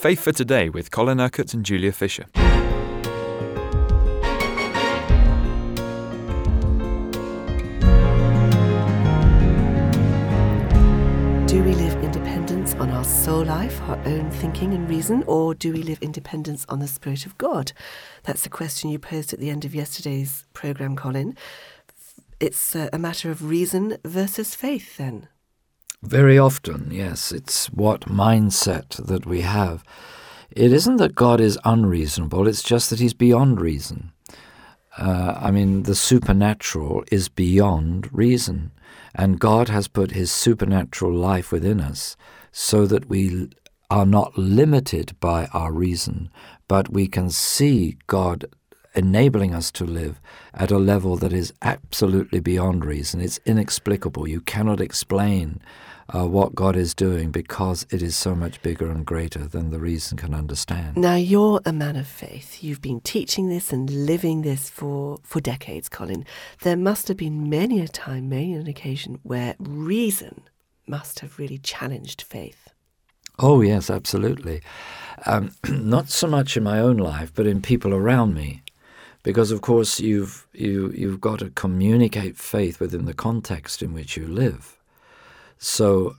Faith for Today with Colin Urquhart and Julia Fisher. Do we live independence on our soul life, our own thinking and reason, or do we live independence on the Spirit of God? That's the question you posed at the end of yesterday's programme, Colin. It's a matter of reason versus faith, then. Very often, yes. It's what mindset that we have. It isn't that God is unreasonable, it's just that he's beyond reason. The supernatural is beyond reason. And God has put his supernatural life within us so that we are not limited by our reason, but we can see God enabling us to live at a level that is absolutely beyond reason. It's inexplicable. You cannot explain what God is doing because it is so much bigger and greater than the reason can understand. Now, you're a man of faith. You've been teaching this and living this for decades, Colin. There must have been many a time, many an occasion where reason must have really challenged faith. Oh, yes, absolutely. Not so much in my own life, but in people around me. Because, of course, you've got to communicate faith within the context in which you live. So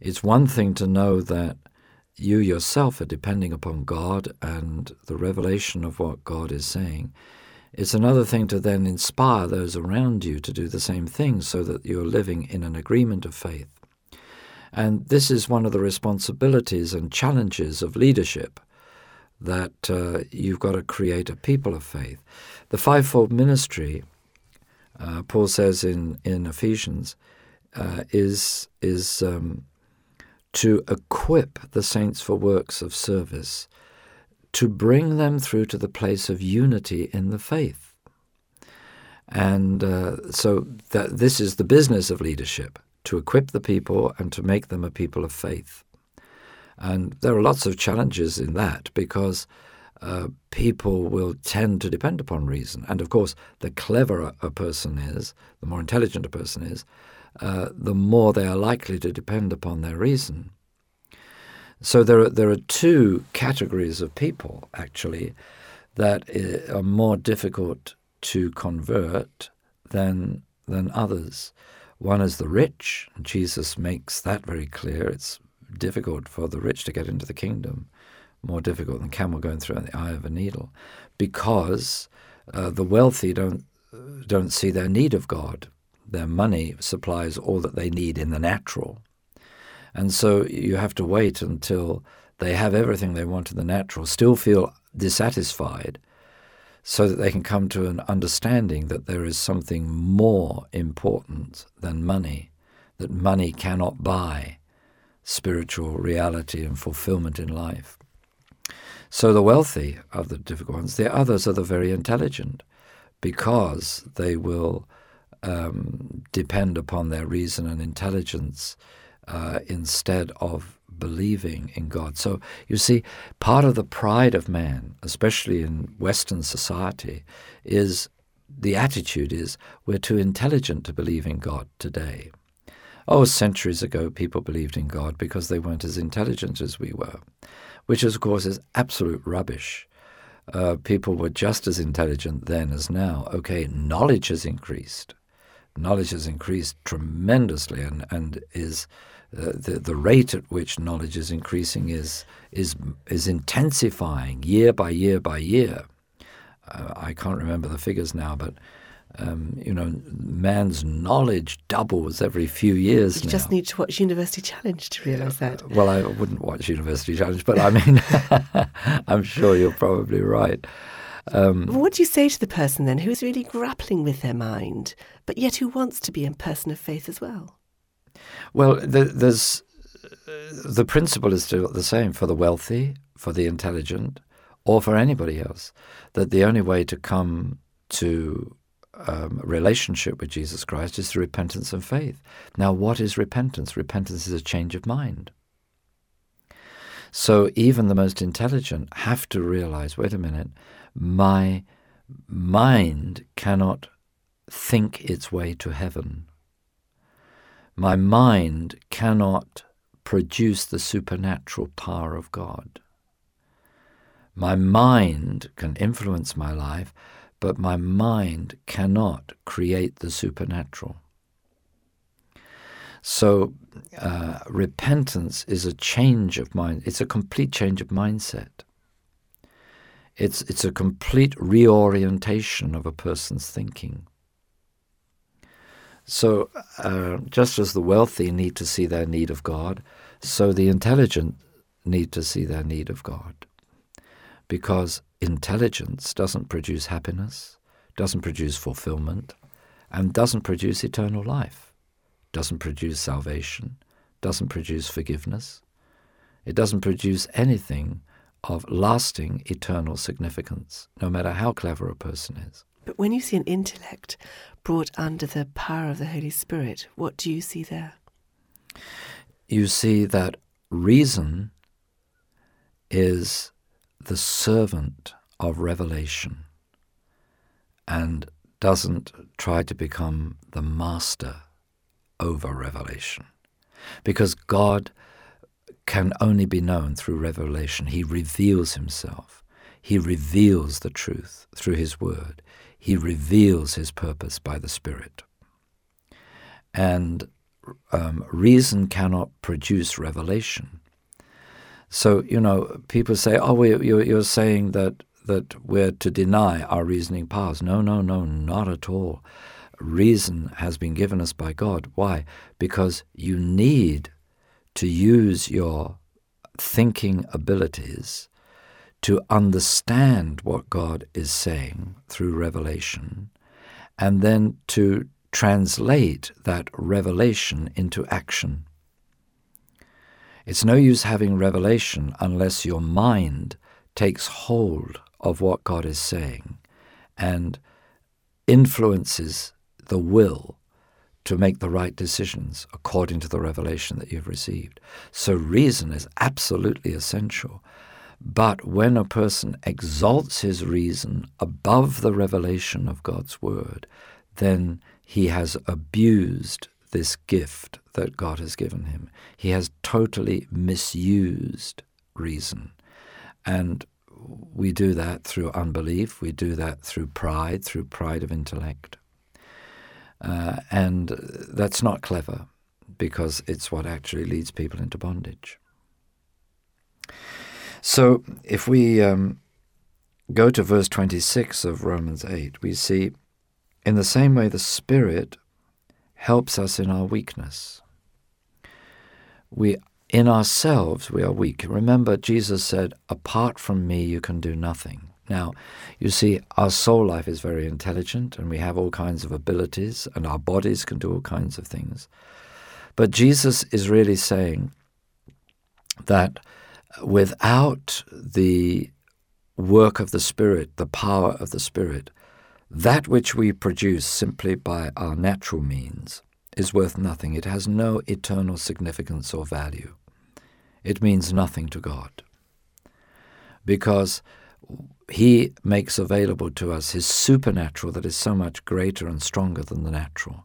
it's one thing to know that you yourself are depending upon God and the revelation of what God is saying. It's another thing to then inspire those around you to do the same thing so that you're living in an agreement of faith. And this is one of the responsibilities and challenges of leadership, that you've got to create a people of faith. The fivefold ministry, Paul says in Ephesians, is to equip the saints for works of service, to bring them through to the place of unity in the faith. And so that this is the business of leadership, to equip the people and to make them a people of faith. And there are lots of challenges in that because people will tend to depend upon reason. And of course, the cleverer a person is, the more intelligent a person is, the more they are likely to depend upon their reason. So there are two categories of people, actually, that are more difficult to convert than others. One is the rich. And Jesus makes that very clear. It's difficult for the rich to get into the kingdom, more difficult than camel going through the eye of a needle, because the wealthy don't see their need of God. Their money supplies all that they need in the natural. And so you have to wait until they have everything they want in the natural, still feel dissatisfied, so that they can come to an understanding that there is something more important than money, that money cannot buy spiritual reality and fulfillment in life. So the wealthy are the difficult ones. The others are the very intelligent, because they will depend upon their reason and intelligence instead of believing in God. So you see, part of the pride of man, especially in Western society, is the attitude is we're too intelligent to believe in God today. Centuries ago, people believed in God because they weren't as intelligent as we were, which, of course, is absolute rubbish. People were just as intelligent then as now. Okay, knowledge has increased. Knowledge has increased tremendously and is the rate at which knowledge is increasing is intensifying year by year by year. I can't remember the figures now, but man's knowledge doubles every few years now. You just need to watch University Challenge to realise that. Well, I wouldn't watch University Challenge, but I mean, I'm sure you're probably right. What do you say to the person then who's really grappling with their mind, but yet who wants to be a person of faith as well? Well, there's the principle is still the same for the wealthy, for the intelligent, or for anybody else, that the only way to come to relationship with Jesus Christ is through repentance and faith. Now, what is repentance? Repentance is a change of mind. So even the most intelligent have to realize, wait a minute, my mind cannot think its way to heaven. My mind cannot produce the supernatural power of God. My mind can influence my life, but my mind cannot create the supernatural. So repentance is a change of mind. It's a complete change of mindset. It's a complete reorientation of a person's thinking. So just as the wealthy need to see their need of God, so the intelligent need to see their need of God. Because intelligence doesn't produce happiness, doesn't produce fulfillment, and doesn't produce eternal life, doesn't produce salvation, doesn't produce forgiveness. It doesn't produce anything of lasting eternal significance, no matter how clever a person is. But when you see an intellect brought under the power of the Holy Spirit, what do you see there? You see that reason is the servant of revelation and doesn't try to become the master over revelation, because God can only be known through revelation. He reveals himself. He reveals the truth through his word. He reveals his purpose by the Spirit. And reason cannot produce revelation. So, you know, people say, oh, you're saying that we're to deny our reasoning powers. No, not at all. Reason has been given us by God. Why? Because you need to use your thinking abilities to understand what God is saying through revelation, and then to translate that revelation into action. It's no use having revelation unless your mind takes hold of what God is saying and influences the will to make the right decisions according to the revelation that you've received. So reason is absolutely essential. But when a person exalts his reason above the revelation of God's word, then he has abused this gift that God has given him. He has totally misused reason. And we do that through unbelief. We do that through pride of intellect. And that's not clever, because it's what actually leads people into bondage. So if we go to verse 26 of Romans 8, we see, in the same way the Spirit helps us in our weakness. We, in ourselves, we are weak. Remember, Jesus said, apart from me you can do nothing. Now, you see, our soul life is very intelligent, and we have all kinds of abilities, and our bodies can do all kinds of things. But Jesus is really saying that without the work of the Spirit, the power of the Spirit, that which we produce simply by our natural means is worth nothing. It has no eternal significance or value. It means nothing to God, because He makes available to us His supernatural that is so much greater and stronger than the natural.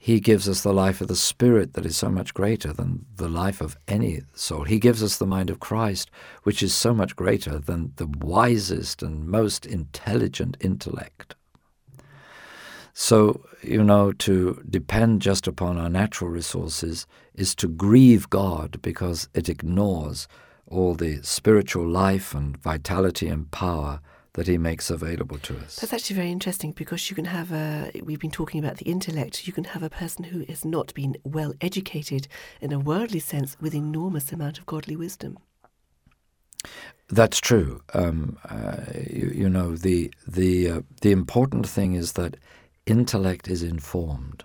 He gives us the life of the Spirit that is so much greater than the life of any soul. He gives us the mind of Christ, which is so much greater than the wisest and most intelligent intellect. So, you know, to depend just upon our natural resources is to grieve God, because it ignores all the spiritual life and vitality and power that He makes available to us. That's actually very interesting, because you can have we've been talking about the intellect, you can have a person who has not been well educated in a worldly sense with enormous amount of godly wisdom. That's true. The important thing is that intellect is informed,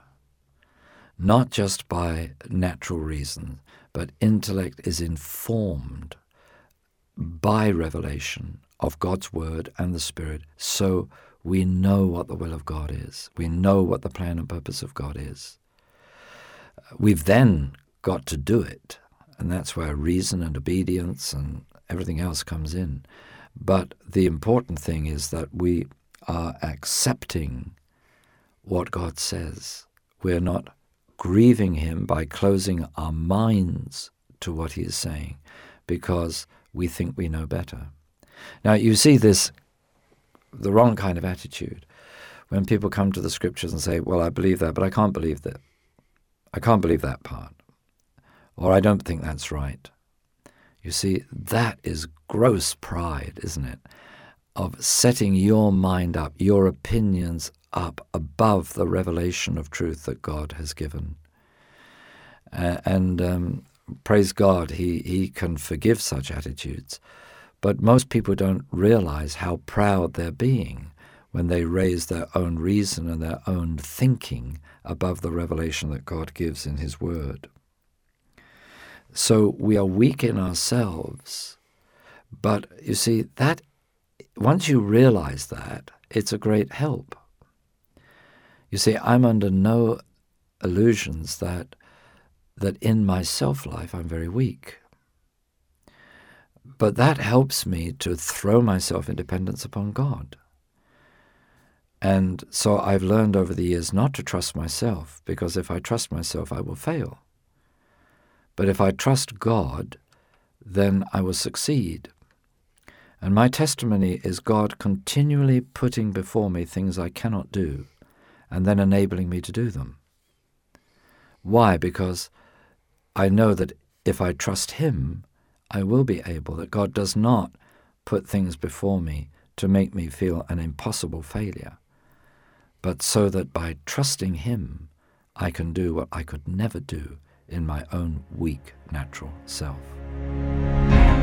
not just by natural reason, but intellect is informed by revelation of God's word and the Spirit, so we know what the will of God is. We know what the plan and purpose of God is. We've then got to do it, and that's where reason and obedience and everything else comes in. But the important thing is that we are accepting what God says. We're not grieving Him by closing our minds to what he is saying because we think we know better. Now, you see this, the wrong kind of attitude, when people come to the scriptures and say, well, I believe that, but I can't believe that. I can't believe that part. Or I don't think that's right. You see, that is gross pride, isn't it? Of setting your mind up, your opinions up above the revelation of truth that God has given. Praise God, he can forgive such attitudes. But most people don't realize how proud they're being when they raise their own reason and their own thinking above the revelation that God gives in his word. So we are weak in ourselves. But you see, that once you realize that, it's a great help. You see, I'm under no illusions that in my self-life I'm very weak. But that helps me to throw myself in dependence upon God. And so I've learned over the years not to trust myself, because if I trust myself, I will fail. But if I trust God, then I will succeed. And my testimony is God continually putting before me things I cannot do and then enabling me to do them. Why? Because I know that if I trust him, I will be able, that God does not put things before me to make me feel an impossible failure, but so that by trusting him, I can do what I could never do in my own weak, natural self.